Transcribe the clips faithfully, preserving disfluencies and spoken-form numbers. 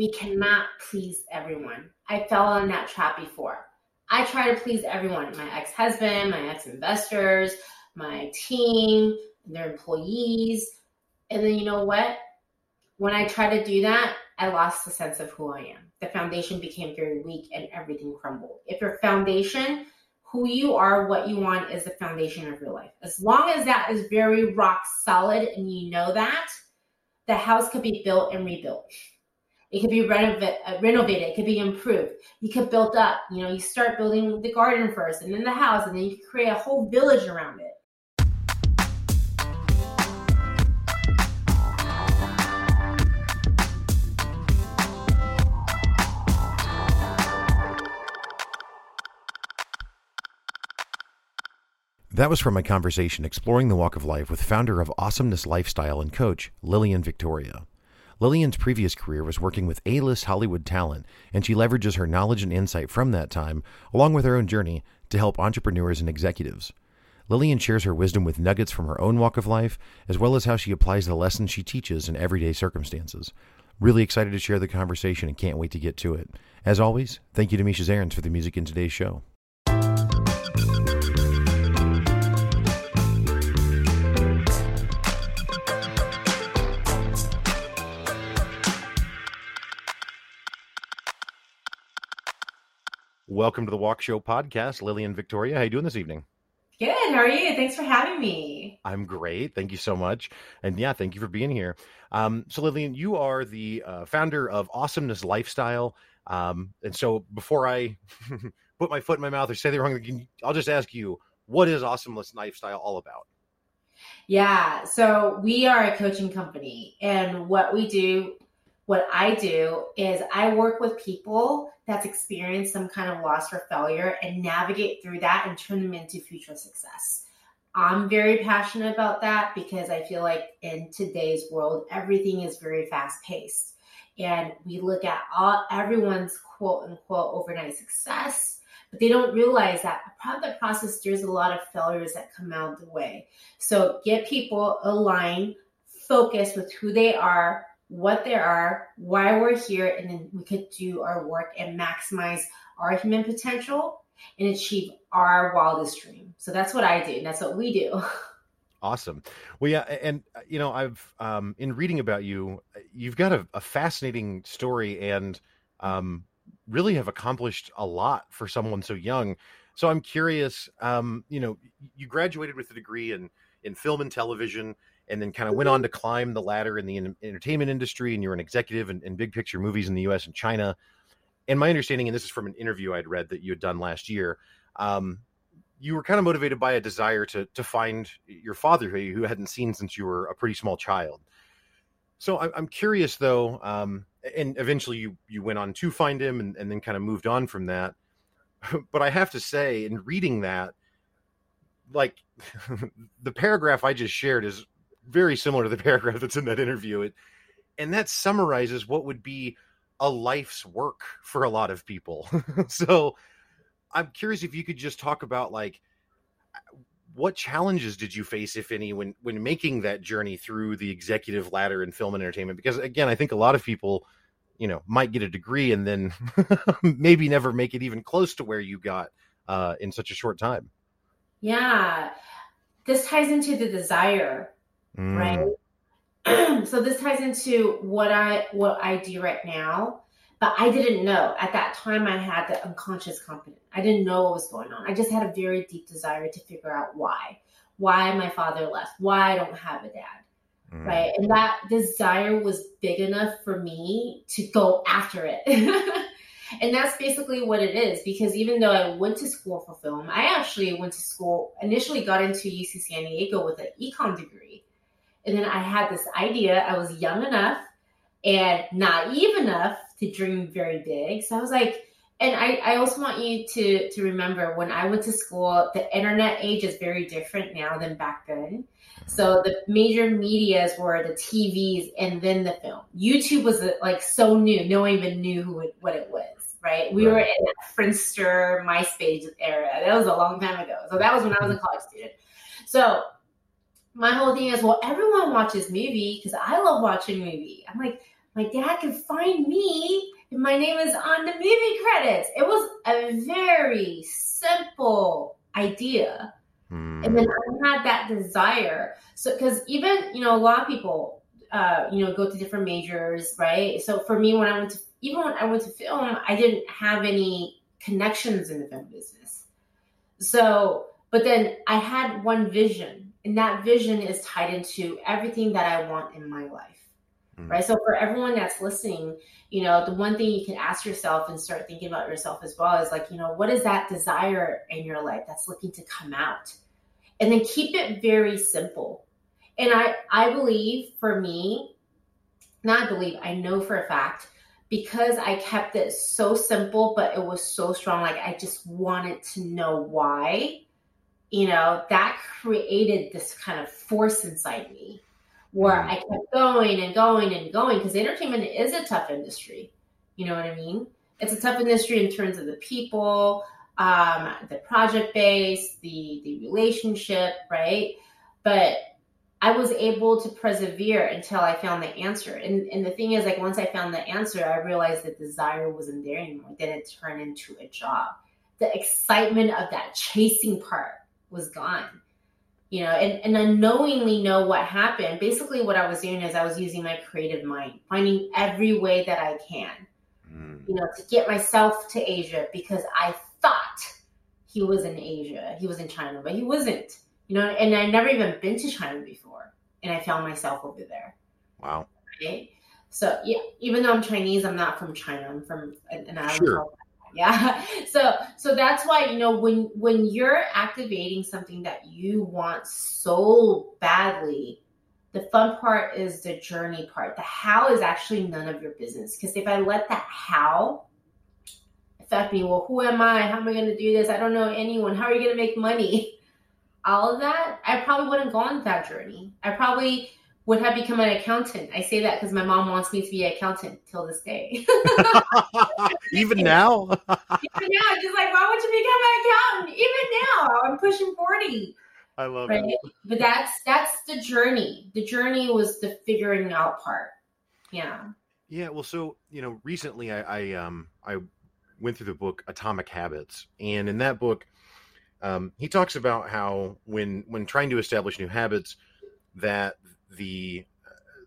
we cannot please everyone. I fell in that trap before. I try to please everyone, my ex-husband, my ex-investors, my team, their employees. And then you know what? When I tried to do that, I lost the sense of who I am. The foundation became very weak and everything crumbled. If your foundation, who you are, what you want, is the foundation of your life, as long as that is very rock solid and you know that, the house could be built and rebuilt. It could be renov- uh, renovated. It could be improved. You could build up. You know, you start building the garden first and then the house, and then you can create a whole village around it. That was from my conversation exploring the walk of life with founder of Awesomeness Lifestyle and coach, Lillian Victoria. Lillian's previous career was working with A-list Hollywood talent, and she leverages her knowledge and insight from that time, along with her own journey, to help entrepreneurs and executives. Lillian shares her wisdom with nuggets from her own walk of life, as well as how she applies the lessons she teaches in everyday circumstances. Really excited to share the conversation and can't wait to get to it. As always, thank you to Misha Zarins for the music in today's show. Welcome to the Walk Show Podcast, Lillian Victoria. How are you doing this evening? Good. How are you? Thanks for having me. I'm great. Thank you so much. And yeah, thank you for being here. Um, so Lillian, you are the uh, founder of Awesomeness Lifestyle. Um, and so before I put my foot in my mouth or say the wrong thing, I'll just ask you, what is Awesomeness Lifestyle all about? Yeah. So we are a coaching company, and what we do What I do is I work with people that's experienced some kind of loss or failure and navigate through that and turn them into future success. I'm very passionate about that because I feel like in today's world, everything is very fast paced. And we look at all everyone's quote unquote overnight success, but they don't realize that part of the process, there's a lot of failures that come out of the way. So get people aligned, focused with who they are, what there are, why we're here, and then we could do our work and maximize our human potential and achieve our wildest dream. So that's what I do, and that's what we do. Awesome. Well, yeah, and you know, I've um, in reading about you, you've got a, a fascinating story and um, really have accomplished a lot for someone so young. So I'm curious. Um, you know, you graduated with a degree in in film and television, and then kind of went on to climb the ladder in the entertainment industry. And you're an executive in, in big picture movies in the U S and China. And my understanding, and this is from an interview I'd read that you had done last year, um, you were kind of motivated by a desire to to find your father, who you hadn't seen since you were a pretty small child. So I, I'm curious though. Um, and eventually you, you went on to find him and, and then kind of moved on from that. But I have to say, in reading that, like the paragraph I just shared is very similar to the paragraph that's in that interview. It, and that summarizes what would be a life's work for a lot of people. So I'm curious if you could just talk about, like, what challenges did you face, if any, when, when making that journey through the executive ladder in film and entertainment? Because again, I think a lot of people, you know, might get a degree and then maybe never make it even close to where you got uh, in such a short time. Yeah. This ties into the desire. Mm. Right. So this ties into what I what I do right now. But I didn't know at that time. I had the unconscious component. I didn't know what was going on. I just had a very deep desire to figure out why. Why my father left. Why I don't have a dad. Mm. Right. And that desire was big enough for me to go after it. And that's basically what it is, because even though I went to school for film, I actually went to school, initially got into U C San Diego with an econ degree. And then I had this idea. I was young enough and naive enough to dream very big. So I was like, and I, I also want you to, to remember, when I went to school, the internet age is very different now than back then. So the major medias were the T Vs and then the film. YouTube was like so new. No one even knew who it, what it was, right? We right. were in that Friendster, MySpace era. That was a long time ago. So that was when I was a college student. So my whole thing is, well, everyone watches movie because I love watching movie. I'm like, my dad could find me if my name is on the movie credits. It was a very simple idea. Mm. And then I had that desire. So, because even, you know, a lot of people, uh, you know, go to different majors, right? So for me, when I went to, even when I went to film, I didn't have any connections in the film business. So, but then I had one vision, and that vision is tied into everything that I want in my life. Right. So for everyone that's listening, you know, the one thing you can ask yourself and start thinking about yourself as well is like, you know, what is that desire in your life that's looking to come out? And then keep it very simple. And I, I believe for me, not believe, I know for a fact, because I kept it so simple, but it was so strong. Like I just wanted to know why, you know, that created this kind of force inside me, where I kept going and going and going, because entertainment is a tough industry. You know what I mean? It's a tough industry in terms of the people, um, the project base, the, the relationship, right? But I was able to persevere until I found the answer. And and the thing is, like, once I found the answer, I realized the desire wasn't there anymore. Then it turned into a job. The excitement of that chasing part was gone. You know, and, and unknowingly know what happened. Basically what I was doing is I was using my creative mind, finding every way that I can, mm. you know, to get myself to Asia, because I thought he was in Asia. He was in China, but he wasn't, you know, and I'd never even been to China before. And I found myself over there. Wow. Right? So yeah, even though I'm Chinese, I'm not from China. I'm from an island. Sure. Yeah. So, so that's why, you know, when, when you're activating something that you want so badly, the fun part is the journey part. The how is actually none of your business. Cause if I let that how affect me, well, who am I? How am I going to do this? I don't know anyone. How are you going to make money? All of that. I probably wouldn't have gone that journey. I probably would have become an accountant. I say that because my mom wants me to be an accountant till this day. Even now? Even now. She's like, why would you become an accountant? Even now. I'm pushing forty. I love right? it. But that's that's the journey. The journey was the figuring out part. Yeah. Yeah. Well, so, you know, recently I, I, um, I went through the book Atomic Habits. And in that book, um, he talks about how when when trying to establish new habits, that the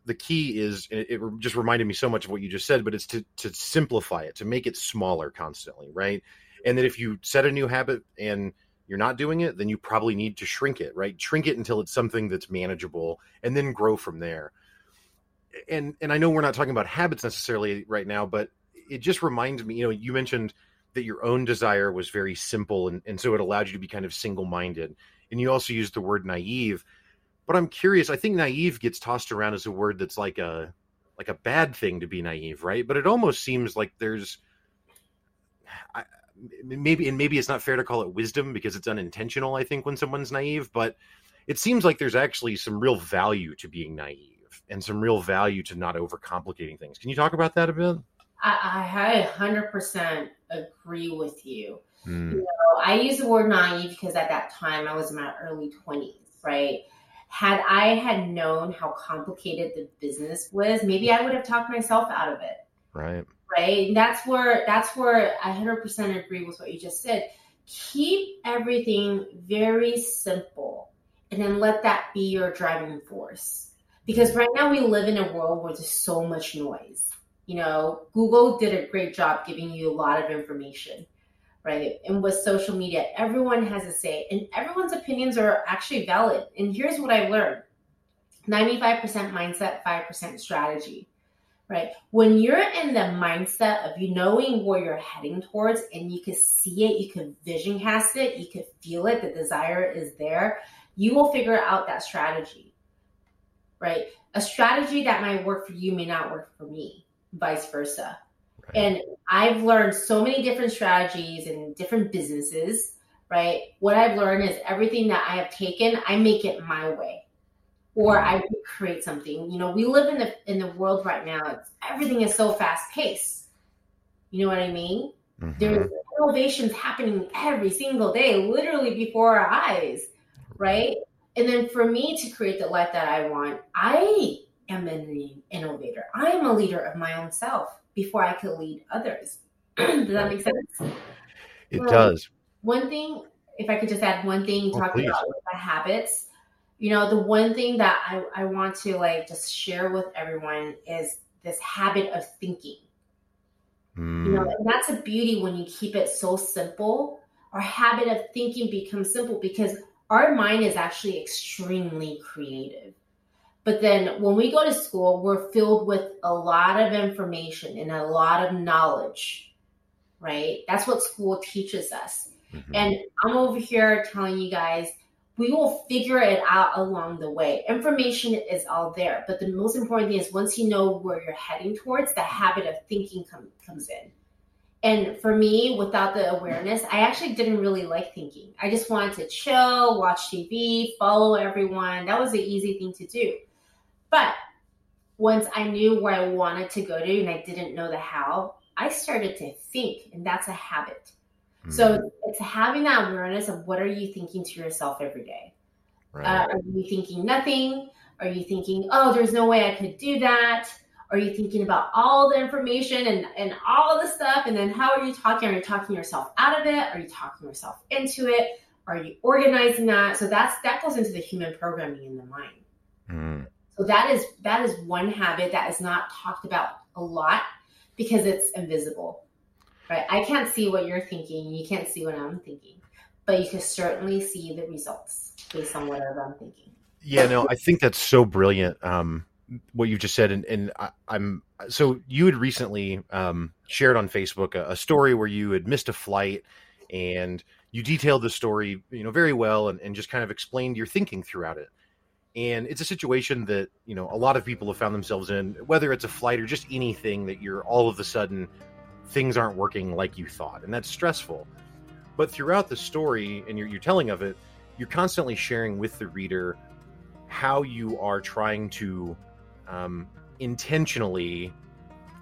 the key is, it, it just reminded me so much of what you just said, but it's to to simplify it, to make it smaller constantly, right? And that if you set a new habit and you're not doing it, then you probably need to shrink it, right? Shrink it until it's something that's manageable, and then grow from there. And and I know we're not talking about habits necessarily right now, but it just reminds me, you know, you mentioned that your own desire was very simple, and, and so it allowed you to be kind of single-minded. And you also used the word naive. But I'm curious, I think naive gets tossed around as a word that's like a like a bad thing to be naive, right? But it almost seems like there's I, maybe and maybe it's not fair to call it wisdom because it's unintentional, I think, when someone's naive, but it seems like there's actually some real value to being naive and some real value to not overcomplicating things. Can you talk about that a bit? I, I one hundred percent agree with you. Mm. You know, I use the word naive because at that time I was in my early twenties, right? Had I had known how complicated the business was, maybe I would have talked myself out of it. Right. Right. And that's where, that's where I one hundred percent agree with what you just said. Keep everything very simple and then let that be your driving force. Because right now we live in a world where there's so much noise. You know, Google did a great job giving you a lot of information. Right. And with social media, everyone has a say and everyone's opinions are actually valid. And here's what I learned. ninety-five percent mindset, five percent strategy. Right. When you're in the mindset of you knowing where you're heading towards and you can see it, you can vision cast it, you can feel it, the desire is there, you will figure out that strategy. Right. A strategy that might work for you may not work for me, vice versa. Right. And I've learned so many different strategies and different businesses, right? What I've learned is everything that I have taken, I make it my way, or I create something. You know, we live in the in the world right now. It's, everything is so fast paced. You know what I mean? Mm-hmm. There's innovations happening every single day, literally before our eyes, right? And then for me to create the life that I want, I am an innovator. I am a leader of my own self before I can lead others. Does that make sense? It um, does. One thing, if I could just add one thing, oh, talking please. about the habits, you know, the one thing that I, I want to like just share with everyone is this habit of thinking. Mm. You know, and that's a beauty when you keep it so simple. Our habit of thinking becomes simple because our mind is actually extremely creative. But then when we go to school, we're filled with a lot of information and a lot of knowledge, right? That's what school teaches us. Mm-hmm. And I'm over here telling you guys, we will figure it out along the way. Information is all there. But the most important thing is once you know where you're heading towards, the habit of thinking com- comes in. And for me, without the awareness, I actually didn't really like thinking. I just wanted to chill, watch T V, follow everyone. That was the easy thing to do. But once I knew where I wanted to go to and I didn't know the how, I started to think, and that's a habit. Mm-hmm. So it's having that awareness of what are you thinking to yourself every day? Right. Uh, are you thinking nothing? Are you thinking, oh, there's no way I could do that? Are you thinking about all the information and, and all the stuff? And then how are you talking? Are you talking yourself out of it? Are you talking yourself into it? Are you organizing that? So that's that goes into the human programming in the mind. Mm-hmm. So that is that is one habit that is not talked about a lot because it's invisible. Right? I can't see what you're thinking. You can't see what I'm thinking, but you can certainly see the results based on whatever I'm thinking. Yeah, no, I think that's so brilliant. Um, what you just said. And, and I, I'm, so you had recently um, shared on Facebook a, a story where you had missed a flight and you detailed the story, you know, very well, and, and just kind of explained your thinking throughout it. And it's a situation that, you know, a lot of people have found themselves in, whether it's a flight or just anything that you're all of a sudden things aren't working like you thought, and that's stressful. But throughout the story and your, your telling of it, you're constantly sharing with the reader how you are trying to um, intentionally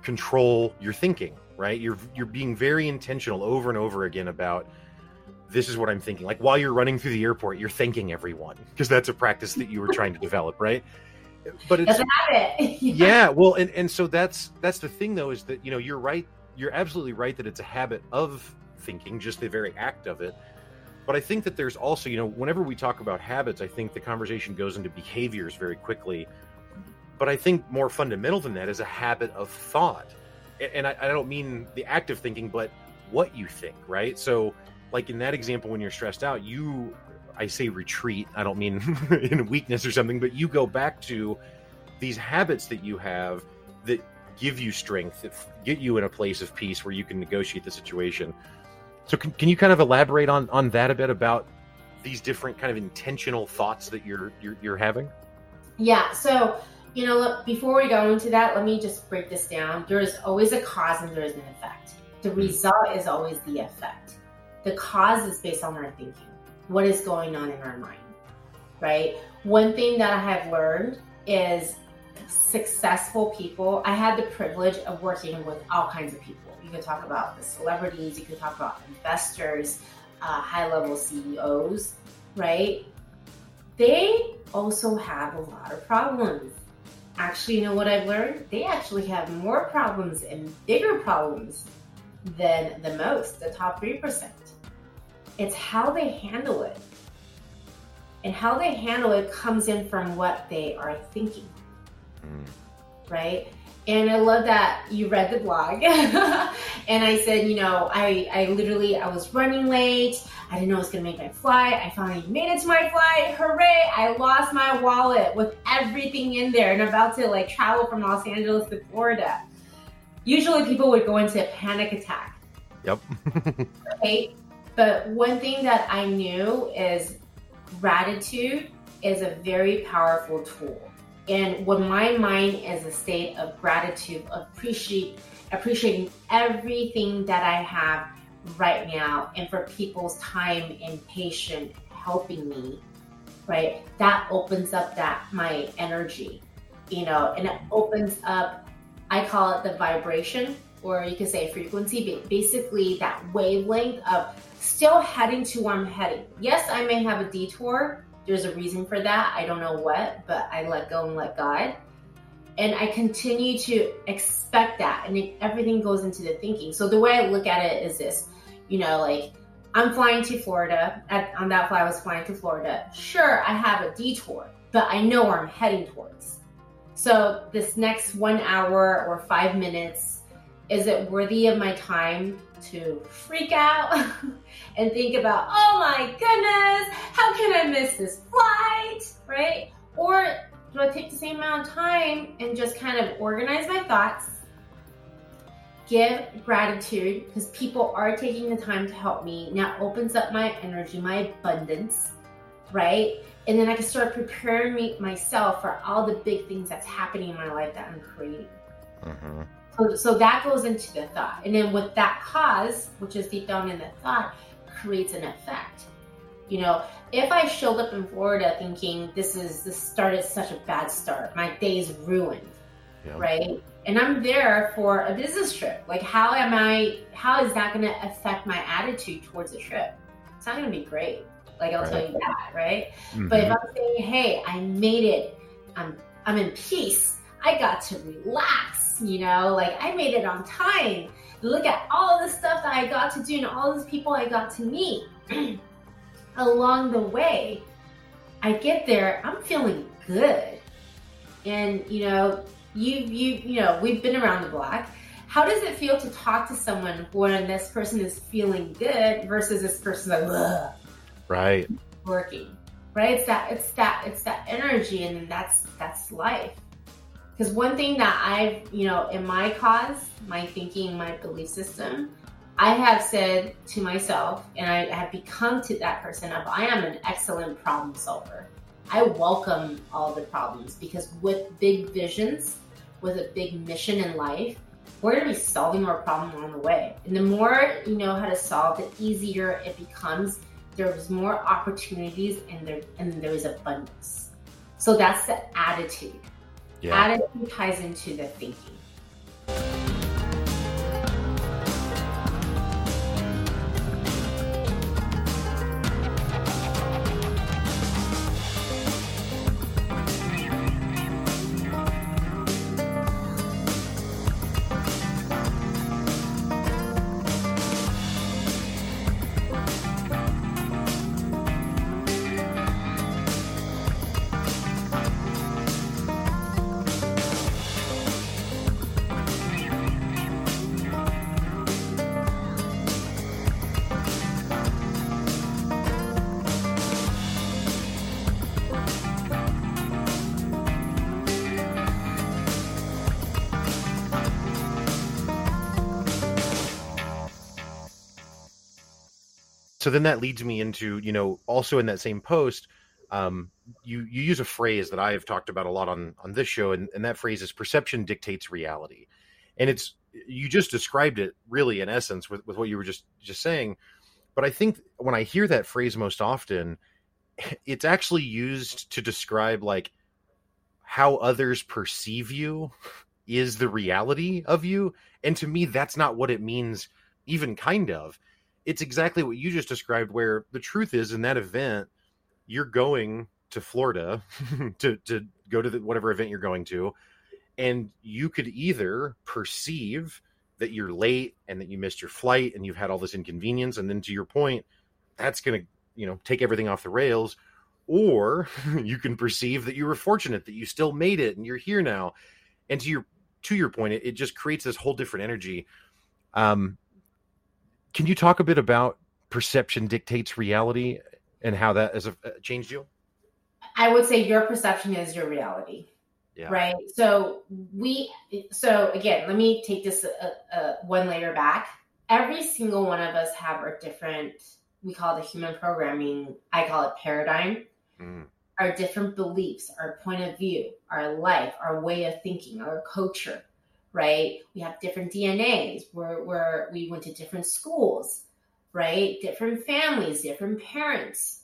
control your thinking, right? You're you're being very intentional over and over again about this is what I'm thinking. Like while you're running through the airport, you're thanking everyone because that's a practice that you were trying to develop, right? But it's it. yeah, well, and and so that's that's the thing though, is that, you know, you're right. You're absolutely right that it's a habit of thinking, just the very act of it. But I think that there's also, you know, whenever we talk about habits, I think the conversation goes into behaviors very quickly. But I think more fundamental than that is a habit of thought. And I, I don't mean the act of thinking, but what you think, right? So like in that example, when you're stressed out, you, I say retreat, I don't mean in weakness or something, but you go back to these habits that you have that give you strength, get you in a place of peace where you can negotiate the situation. So can, can you kind of elaborate on, on that a bit about these different kind of intentional thoughts that you're, you're, you're having? Yeah. So, you know, look, before we go into that, let me just break this down. There is always a cause and there is an effect. The result is always the effect. The cause is based on our thinking, what is going on in our mind, right? One thing that I have learned is successful people. I had the privilege of working with all kinds of people. You can talk about the celebrities, you can talk about investors, uh, high-level C E Os, right? They also have a lot of problems. Actually, you know what I've learned? They actually have more problems and bigger problems than the most, the top three percent. It's how they handle it. And how they handle it comes in from what they are thinking. Right? And I love that you read the blog. And I said, you know, I, I literally, I was running late. I didn't know I was going to make my flight. I finally made it to my flight. Hooray. I lost my wallet with everything in there and about to like travel from Los Angeles to Florida. Usually people would go into a panic attack. Yep. Right? But one thing that I knew is gratitude is a very powerful tool. And when my mind is a state of gratitude, appreciate, appreciating everything that I have right now and for people's time and patience helping me, right? That opens up that my energy, you know, and it opens up, I call it the vibration, or you could say frequency, but basically that wavelength of still heading to where I'm heading. Yes, I may have a detour. There's a reason for that. I don't know what, but I let go and let God. And I continue to expect that, and it, everything goes into the thinking. So the way I look at it is this, you know, like I'm flying to Florida. At, on that flight, I was flying to Florida. Sure, I have a detour, but I know where I'm heading towards. So this next one hour or five minutes, is it worthy of my time to freak out and think about, oh my goodness, how can I miss this flight, right? Or do I take the same amount of time and just kind of organize my thoughts, give gratitude, because people are taking the time to help me. Now opens up my energy, my abundance, right? And then I can start preparing me, myself for all the big things that's happening in my life that I'm creating. Mm-hmm. So, so that goes into the thought. And then with that cause, which is deep down in the thought, creates an effect. You know, if I showed up in Florida thinking this is, this started such a bad start, my day's ruined, yeah. right? And I'm there for a business trip. Like, how am I, how is that going to affect my attitude towards the trip? It's not going to be great. Like, I'll right. tell you that, right? Mm-hmm. But if I'm saying, hey, I made it, I'm, I'm in peace. I got to relax, you know, like I made it on time. Look at all the stuff that I got to do and all these people I got to meet. Along the way, I get there, I'm feeling good. And, you know, you, you, you know, we've been around the block. How does it feel to talk to someone when this person is feeling good versus this person like, ugh. Right. Working, right? It's that, it's that, it's that energy. And then that's, that's life. Because one thing that I've, you know, in my cause, my thinking, my belief system, I have said to myself, and I have become to that person of, I am an excellent problem solver. I welcome all the problems, because with big visions, with a big mission in life, we're going to be solving our problem along the way. And the more you know how to solve, the easier it becomes. There's more opportunities and there, and there is abundance. So that's the attitude. Yeah. Attitude ties into the thinking. So then that leads me into, you know, also in that same post, um, you, you use a phrase that I have talked about a lot on, on this show. And, and that phrase is perception dictates reality. And it's, you just described it really in essence with, with what you were just, just saying. But I think when I hear that phrase most often, it's actually used to describe like how others perceive you is the reality of you. And to me, that's not what it means, even kind of. It's exactly what you just described, where the truth is in that event, you're going to Florida to, to go to the, whatever event you're going to. And you could either perceive that you're late and that you missed your flight and you've had all this inconvenience. And then to your point, that's going to, you know, take everything off the rails, or you can perceive that you were fortunate that you still made it and you're here now. And to your, to your point, it, it just creates this whole different energy. Um, Can you talk a bit about perception dictates reality and how that has changed you? I would say your perception is your reality, yeah. right? So we, so again, let me take this uh, uh, one layer back. Every single one of us have our different, we call it the human programming, I call it paradigm, mm. our different beliefs, our point of view, our life, our way of thinking, our culture. Right? We have different D N As where, where we went to different schools, right? Different families, different parents.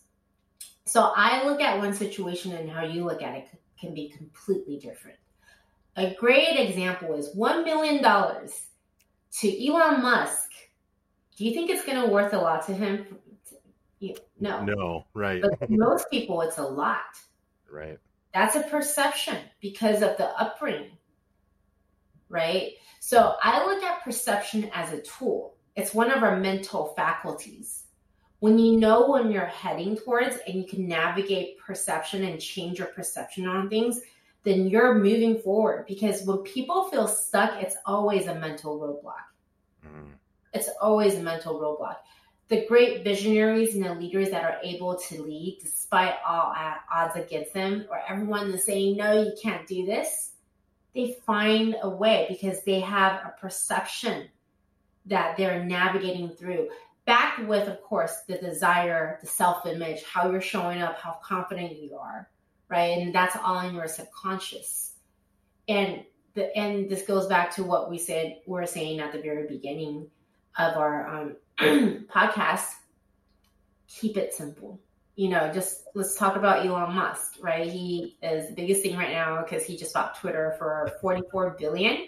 So I look at one situation and how you look at it can be completely different. A great example is one million dollars to Elon Musk. Do you think it's going to worth a lot to him? No. No, right. But to most people, it's a lot. Right. That's a perception because of the upbringing, right? So I look at perception as a tool. It's one of our mental faculties. When you know when you're heading towards and you can navigate perception and change your perception on things, then you're moving forward. Because when people feel stuck, it's always a mental roadblock. Mm. It's always a mental roadblock. The great visionaries and the leaders that are able to lead despite all odds against them, or everyone is saying, no, you can't do this, they find a way because they have a perception that they're navigating through. Back with, of course, the desire, the self-image, how you're showing up, how confident you are, right? And that's all in your subconscious. And the, and this goes back to what we said, we were saying at the very beginning of our um, podcast, keep it simple. You know, just let's talk about Elon Musk, right? He is the biggest thing right now because he just bought Twitter for forty-four billion dollars,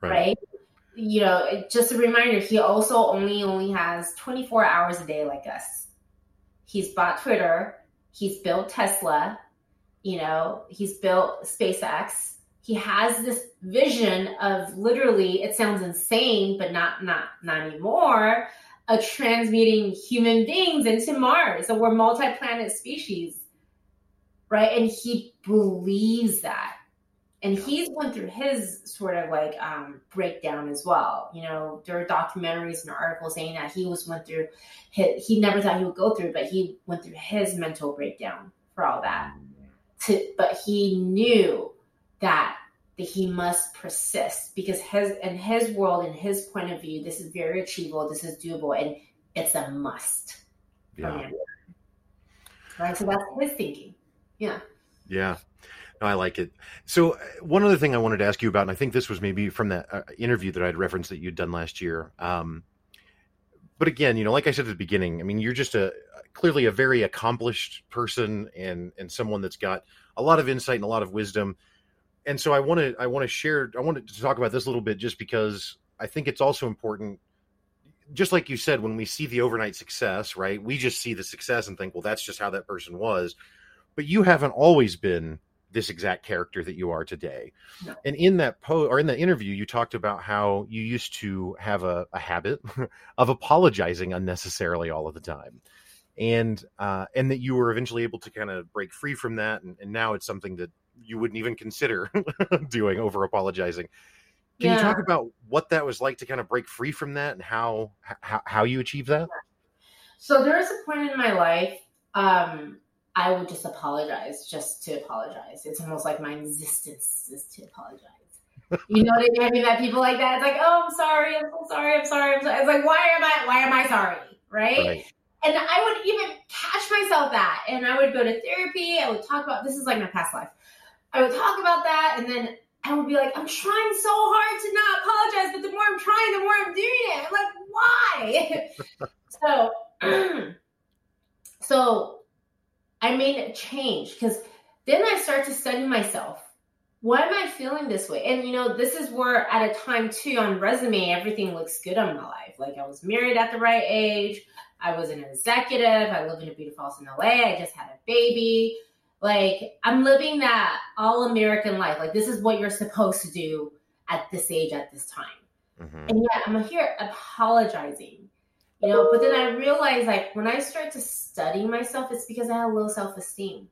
right? right? You know, just a reminder, he also only, only has twenty-four hours a day like us. He's bought Twitter. He's built Tesla. You know, he's built SpaceX. He has this vision of literally, it sounds insane, but not not not anymore, of transmuting human beings into Mars. So we're multi-planet species, right? And he believes that. And he's went through his sort of like um, breakdown as well. You know, there are documentaries and articles saying that he was went through, his, he never thought he would go through, but he went through his mental breakdown for all that. To, but he knew that that he must persist because his in his world, in his point of view, this is very achievable, this is doable, and it's a must. Yeah. Right. So that's his thinking. Yeah. Yeah. No, I like it. So one other thing I wanted to ask you about, and I think this was maybe from that uh, interview that I'd referenced that you'd done last year. Um, but again, you know, like I said at the beginning, I mean, you're just a clearly a very accomplished person and and someone that's got a lot of insight and a lot of wisdom. And so I want to, I want to share, I wanted to talk about this a little bit just because I think it's also important, just like you said, when we see the overnight success, right? We just see the success and think, well, that's just how that person was, but you haven't always been this exact character that you are today. No. And in that po or in that interview, you talked about how you used to have a, a habit of apologizing unnecessarily all of the time. And, uh, and that you were eventually able to kind of break free from that. And, and now it's something that you wouldn't even consider doing, over apologizing. Can yeah. you talk about what that was like to kind of break free from that and how, how, how you achieved that? So there was a point in my life, um, I would just apologize just to apologize. It's almost like my existence is to apologize. You know what I mean? Have you met people like that? It's like, oh, I'm sorry. I'm so sorry. I'm sorry. I'm sorry. It's like, why am I, why am I sorry? Right. right. And I would even catch myself that, and I would go to therapy. I would talk about, this is like my past life. I would talk about that, and then I would be like, I'm trying so hard to not apologize, but the more I'm trying, the more I'm doing it. I'm like, why? so, so I made a change, because then I start to study myself. Why am I feeling this way? And, you know, this is where at a time, too, on resume, everything looks good on my life. Like, I was married at the right age. I was an executive. I live in a beautiful house in L A. I just had a baby. Like, I'm living that all-American life. Like, this is what you're supposed to do at this age, at this time. Mm-hmm. And yet I'm here apologizing, you know, but then I realized, like, when I start to study myself, it's because I have low self-esteem.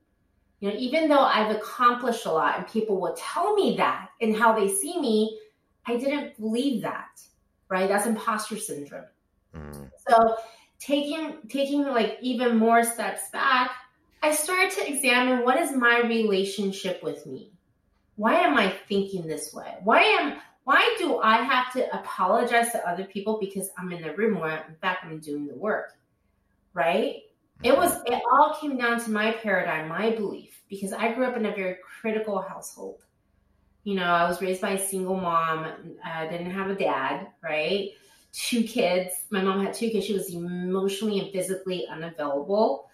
You know, even though I've accomplished a lot and people will tell me that and how they see me, I didn't believe that, right? That's imposter syndrome. Mm-hmm. So taking, taking like even more steps back, I started to examine, what is my relationship with me? Why am I thinking this way? Why am why do I have to apologize to other people because I'm in the room where, in fact, I'm doing the work, right? It was it all came down to my paradigm, my belief, because I grew up in a very critical household. You know, I was raised by a single mom. I didn't have a dad, right? Two kids. My mom had two kids. She was emotionally and physically unavailable.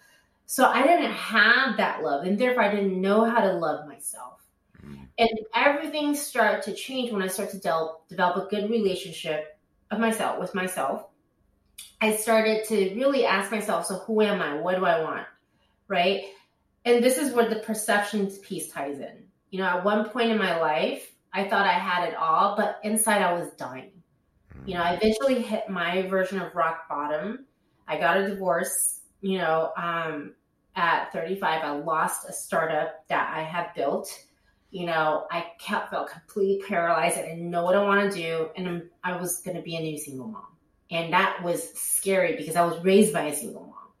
So I didn't have that love, and therefore I didn't know how to love myself. Mm. And everything started to change when I started to develop, develop a good relationship of myself with myself. I started to really ask myself, so who am I? What do I want? Right? And this is where the perceptions piece ties in. You know, at one point in my life, I thought I had it all, but inside I was dying. You know, I eventually hit my version of rock bottom. I got a divorce, you know, um, at thirty-five, I lost a startup that I had built. You know, I kept, felt completely paralyzed. I didn't know what I want to do. And I'm, I was going to be a new single mom. And that was scary because I was raised by a single mom.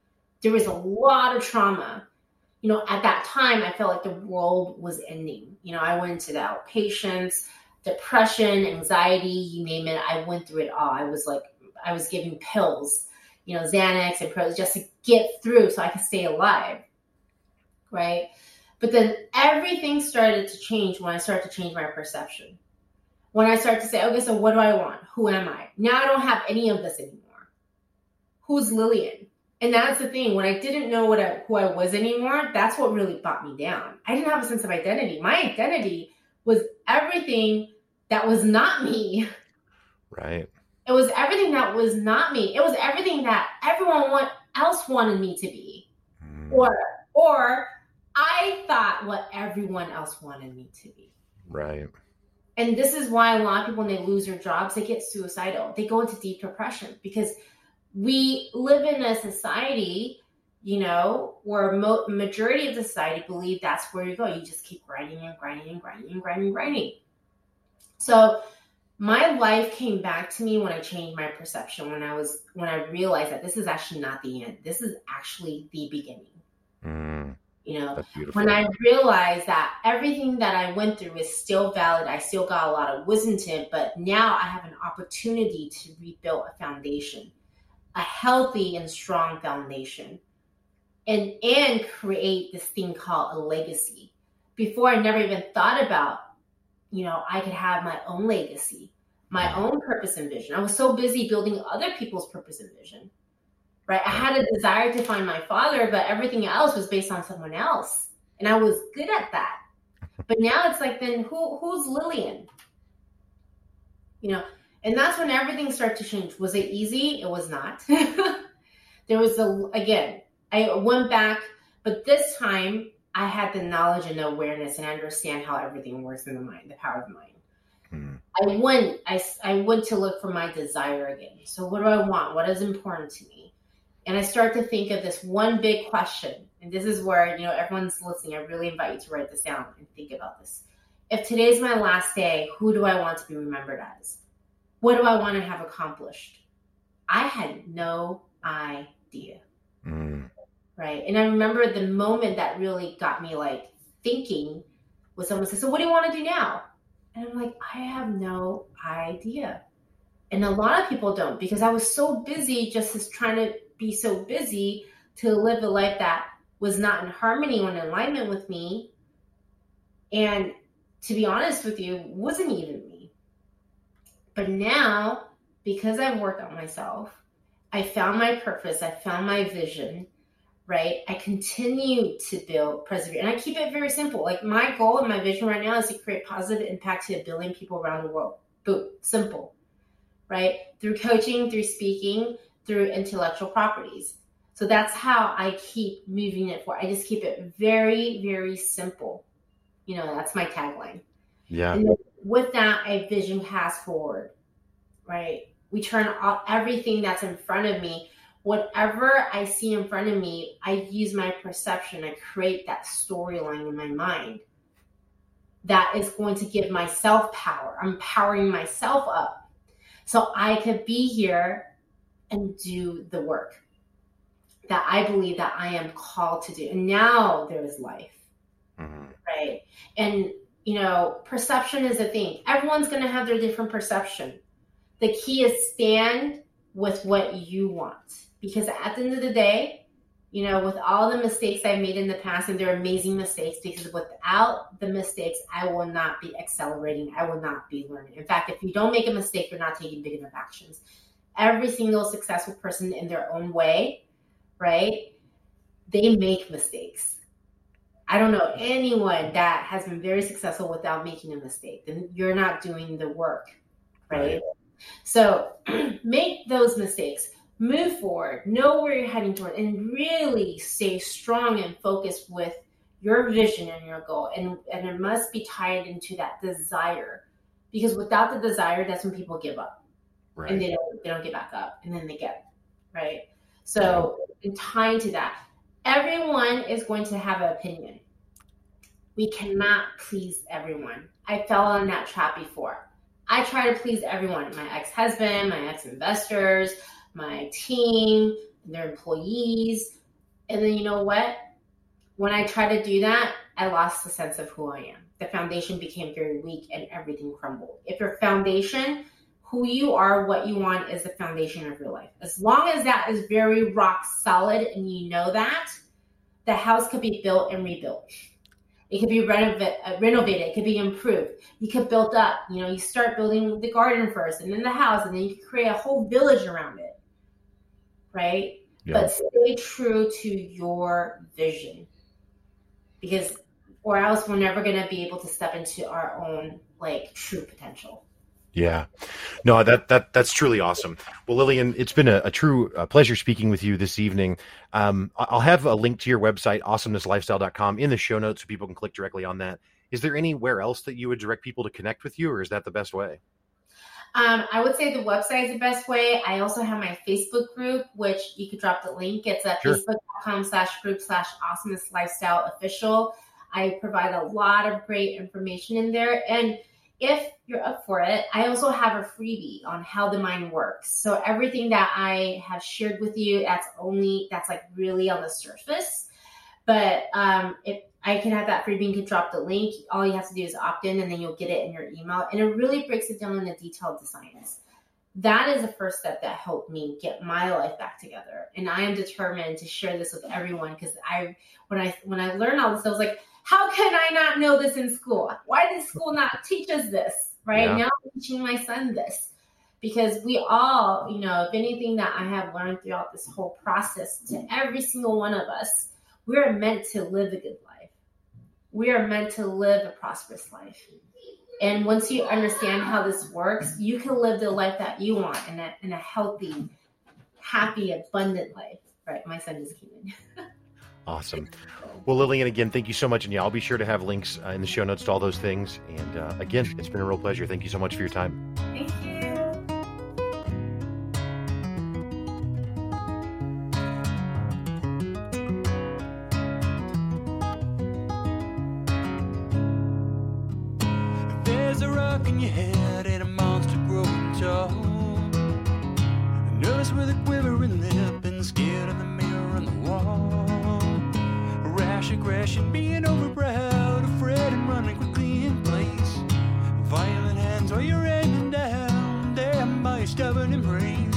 There was a lot of trauma. You know, at that time, I felt like the world was ending. You know, I went into the outpatients, depression, anxiety, you name it. I went through it all. I was like, I was giving pills, you know, Xanax and Pros just to get through so I could stay alive. Right. But then everything started to change when I started to change my perception. When I started to say, okay, so what do I want? Who am I? Now I don't have any of this anymore. Who's Lillian? And that's the thing. When I didn't know what I, who I was anymore, that's what really brought me down. I didn't have a sense of identity. My identity was everything that was not me. Right. It was everything that was not me. It was everything that everyone want, else wanted me to be. Mm. Or or I thought what everyone else wanted me to be. Right. And this is why a lot of people, when they lose their jobs, they get suicidal. They go into deep depression because we live in a society, you know, where mo- majority of society believe that's where you go. You just keep grinding and grinding and grinding and grinding and grinding. So my life came back to me when I changed my perception, when I was, when I realized that this is actually not the end. This is actually the beginning. Mm, you know, when I realized that everything that I went through is still valid, I still got a lot of wisdom to it, but now I have an opportunity to rebuild a foundation, a healthy and strong foundation. And, and create this thing called a legacy. Before, I never even thought about, you know, I could have my own legacy, my own purpose and vision. I was so busy building other people's purpose and vision, right? I had a desire to find my father, but everything else was based on someone else. And I was good at that. But now it's like, then who who's Lillian? You know, and that's when everything started to change. Was it easy? It was not. There was, a, again, I went back, but this time I had the knowledge and the awareness and understand how everything works in the mind, the power of the mind. Mm. I went, I, I went to look for my desire again. So what do I want? What is important to me? And I start to think of this one big question. And this is where, you know, everyone's listening. I really invite you to write this down and think about this. If today's my last day, who do I want to be remembered as? What do I want to have accomplished? I had no idea. Mm. Right. And I remember the moment that really got me like thinking was someone said, so what do you want to do now? And I'm like, I have no idea. And a lot of people don't, because I was so busy just as trying to be so busy to live a life that was not in harmony or in alignment with me. And to be honest with you, wasn't even me. But now, because I've worked on myself, I found my purpose. I found my vision. Right. I continue to build, persevere, and I keep it very simple. Like my goal and my vision right now is to create positive impact to a billion people around the world. Boom. Simple. Right. Through coaching, through speaking, through intellectual properties. So that's how I keep moving it forward. I just keep it very, very simple. You know, that's my tagline. Yeah. And with that, I vision cast forward. Right. We turn off everything that's in front of me. Whatever I see in front of me, I use my perception. I create that storyline in my mind that is going to give myself power. I'm powering myself up so I could be here and do the work that I believe that I am called to do. And now there is life, mm-hmm. right? And, you know, perception is a thing. Everyone's going to have their different perception. The key is stand with what you want. Because at the end of the day, you know, with all the mistakes I've made in the past, and they're amazing mistakes, because without the mistakes, I will not be accelerating. I will not be learning. In fact, if you don't make a mistake, you're not taking big enough actions. Every single successful person in their own way, right? They make mistakes. I don't know anyone that has been very successful without making a mistake. Then you're not doing the work, right? right. So make those mistakes, move forward, know where you're heading toward, and really stay strong and focused with your vision and your goal. And, and it must be tied into that desire, because without the desire, that's when people give up, right? And they don't, they don't get back up, and then they get, right? So yeah. Tying to that, everyone is going to have an opinion. We cannot please everyone. I fell in that trap before. I try to please everyone, my ex-husband, my ex-investors, my team, their employees. And then you know what? When I tried to do that, I lost the sense of who I am. The foundation became very weak and everything crumbled. If your foundation, who you are, what you want, is the foundation of your life, as long as that is very rock solid and you know that, the house could be built and rebuilt. It could be renov- uh, renovated. It could be improved. You could build up. You know, you start building the garden first and then the house, and then you can create a whole village around it, right? Yeah. But stay true to your vision, because or else we're never going to be able to step into our own, like, true potential. Yeah, no, that that that's truly awesome. Well, Lillian, it's been a, a true uh, pleasure speaking with you this evening. Um, I'll have a link to your website, awesomeness lifestyle dot com, in the show notes so people can click directly on that. Is there anywhere else that you would direct people to connect with you, or is that the best way? Um, I would say the website is the best way. I also have my Facebook group, which you could drop the link. It's at sure. facebook.com slash group slash awesomeness lifestyle official. I provide a lot of great information in there. And if you're up for it, I also have a freebie on how the mind works. So everything that I have shared with you, that's only, that's like really on the surface. But um, if I can have that freebie, you can drop the link. All you have to do is opt in, and then you'll get it in your email. And it really breaks it down into detailed designs. That is the first step that helped me get my life back together. And I am determined to share this with everyone, because I, when I, when I learned all this, I was like, how can I not know this in school? Why did school not teach us this? Right yeah. Now I'm teaching my son this, because we all, you know, if anything that I have learned throughout this whole process, to every single one of us, we are meant to live a good life. We are meant to live a prosperous life. And once you understand how this works, you can live the life that you want, in a, in a healthy, happy, abundant life. Right. My son just came in. Awesome. Well, Lillian, again, thank you so much. And yeah, I'll be sure to have links uh, in the show notes to all those things. And uh, again, it's been a real pleasure. Thank you so much for your time. Thank you. If there's a rock in your head and a monster growing tall, a nurse with a quivering lip and scared of the mirror on the wall, aggression, being overproud, afraid and running quickly in place, violent hands while you're aiming down, damn by your stubborn embrace.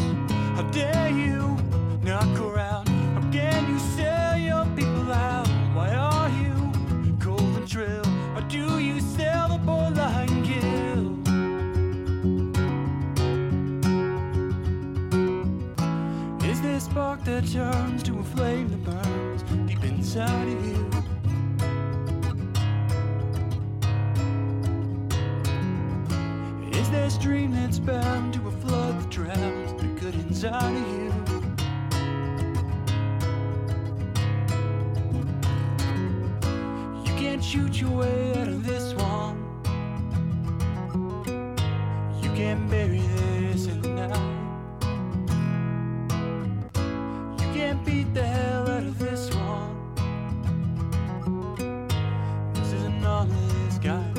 How dare you knock her out? How can you sell your people out? Why are you cold and trill? Or do you sell the poor lying kill? Is there a spark that turns to a flame that burns deep inside of you? This dream that's bound to a flood that drowns the good inside of you. You can't shoot your way out of this one. You can't bury this in the night. You can't beat the hell out of this one. This is an honest guy.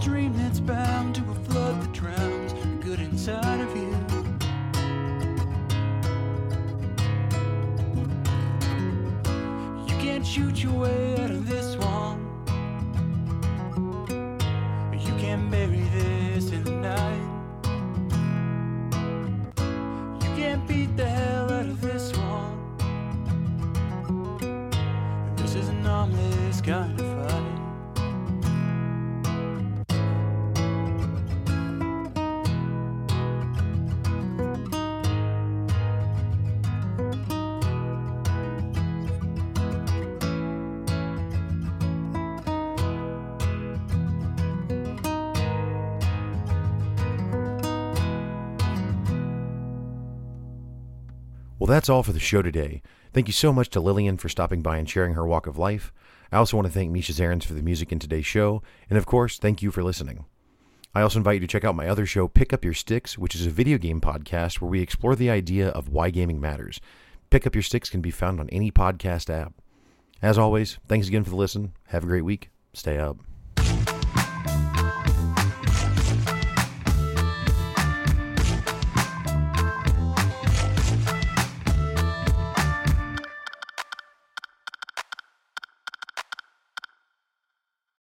stream that's bound to a flood that drowns the good inside of you. You can't shoot your way out of this one. You can't bury this in the night. You can't beat the hell out of this one. This is an harmless kind of fight. Well, that's all for the show today. Thank you so much to Lillian for stopping by and sharing her walk of life. I also want to thank Misha Zarins for the music in today's show. And of course, thank you for listening. I also invite you to check out my other show, Pick Up Your Sticks, which is a video game podcast where we explore the idea of why gaming matters. Pick Up Your Sticks can be found on any podcast app. As always, thanks again for the listen. Have a great week. Stay up.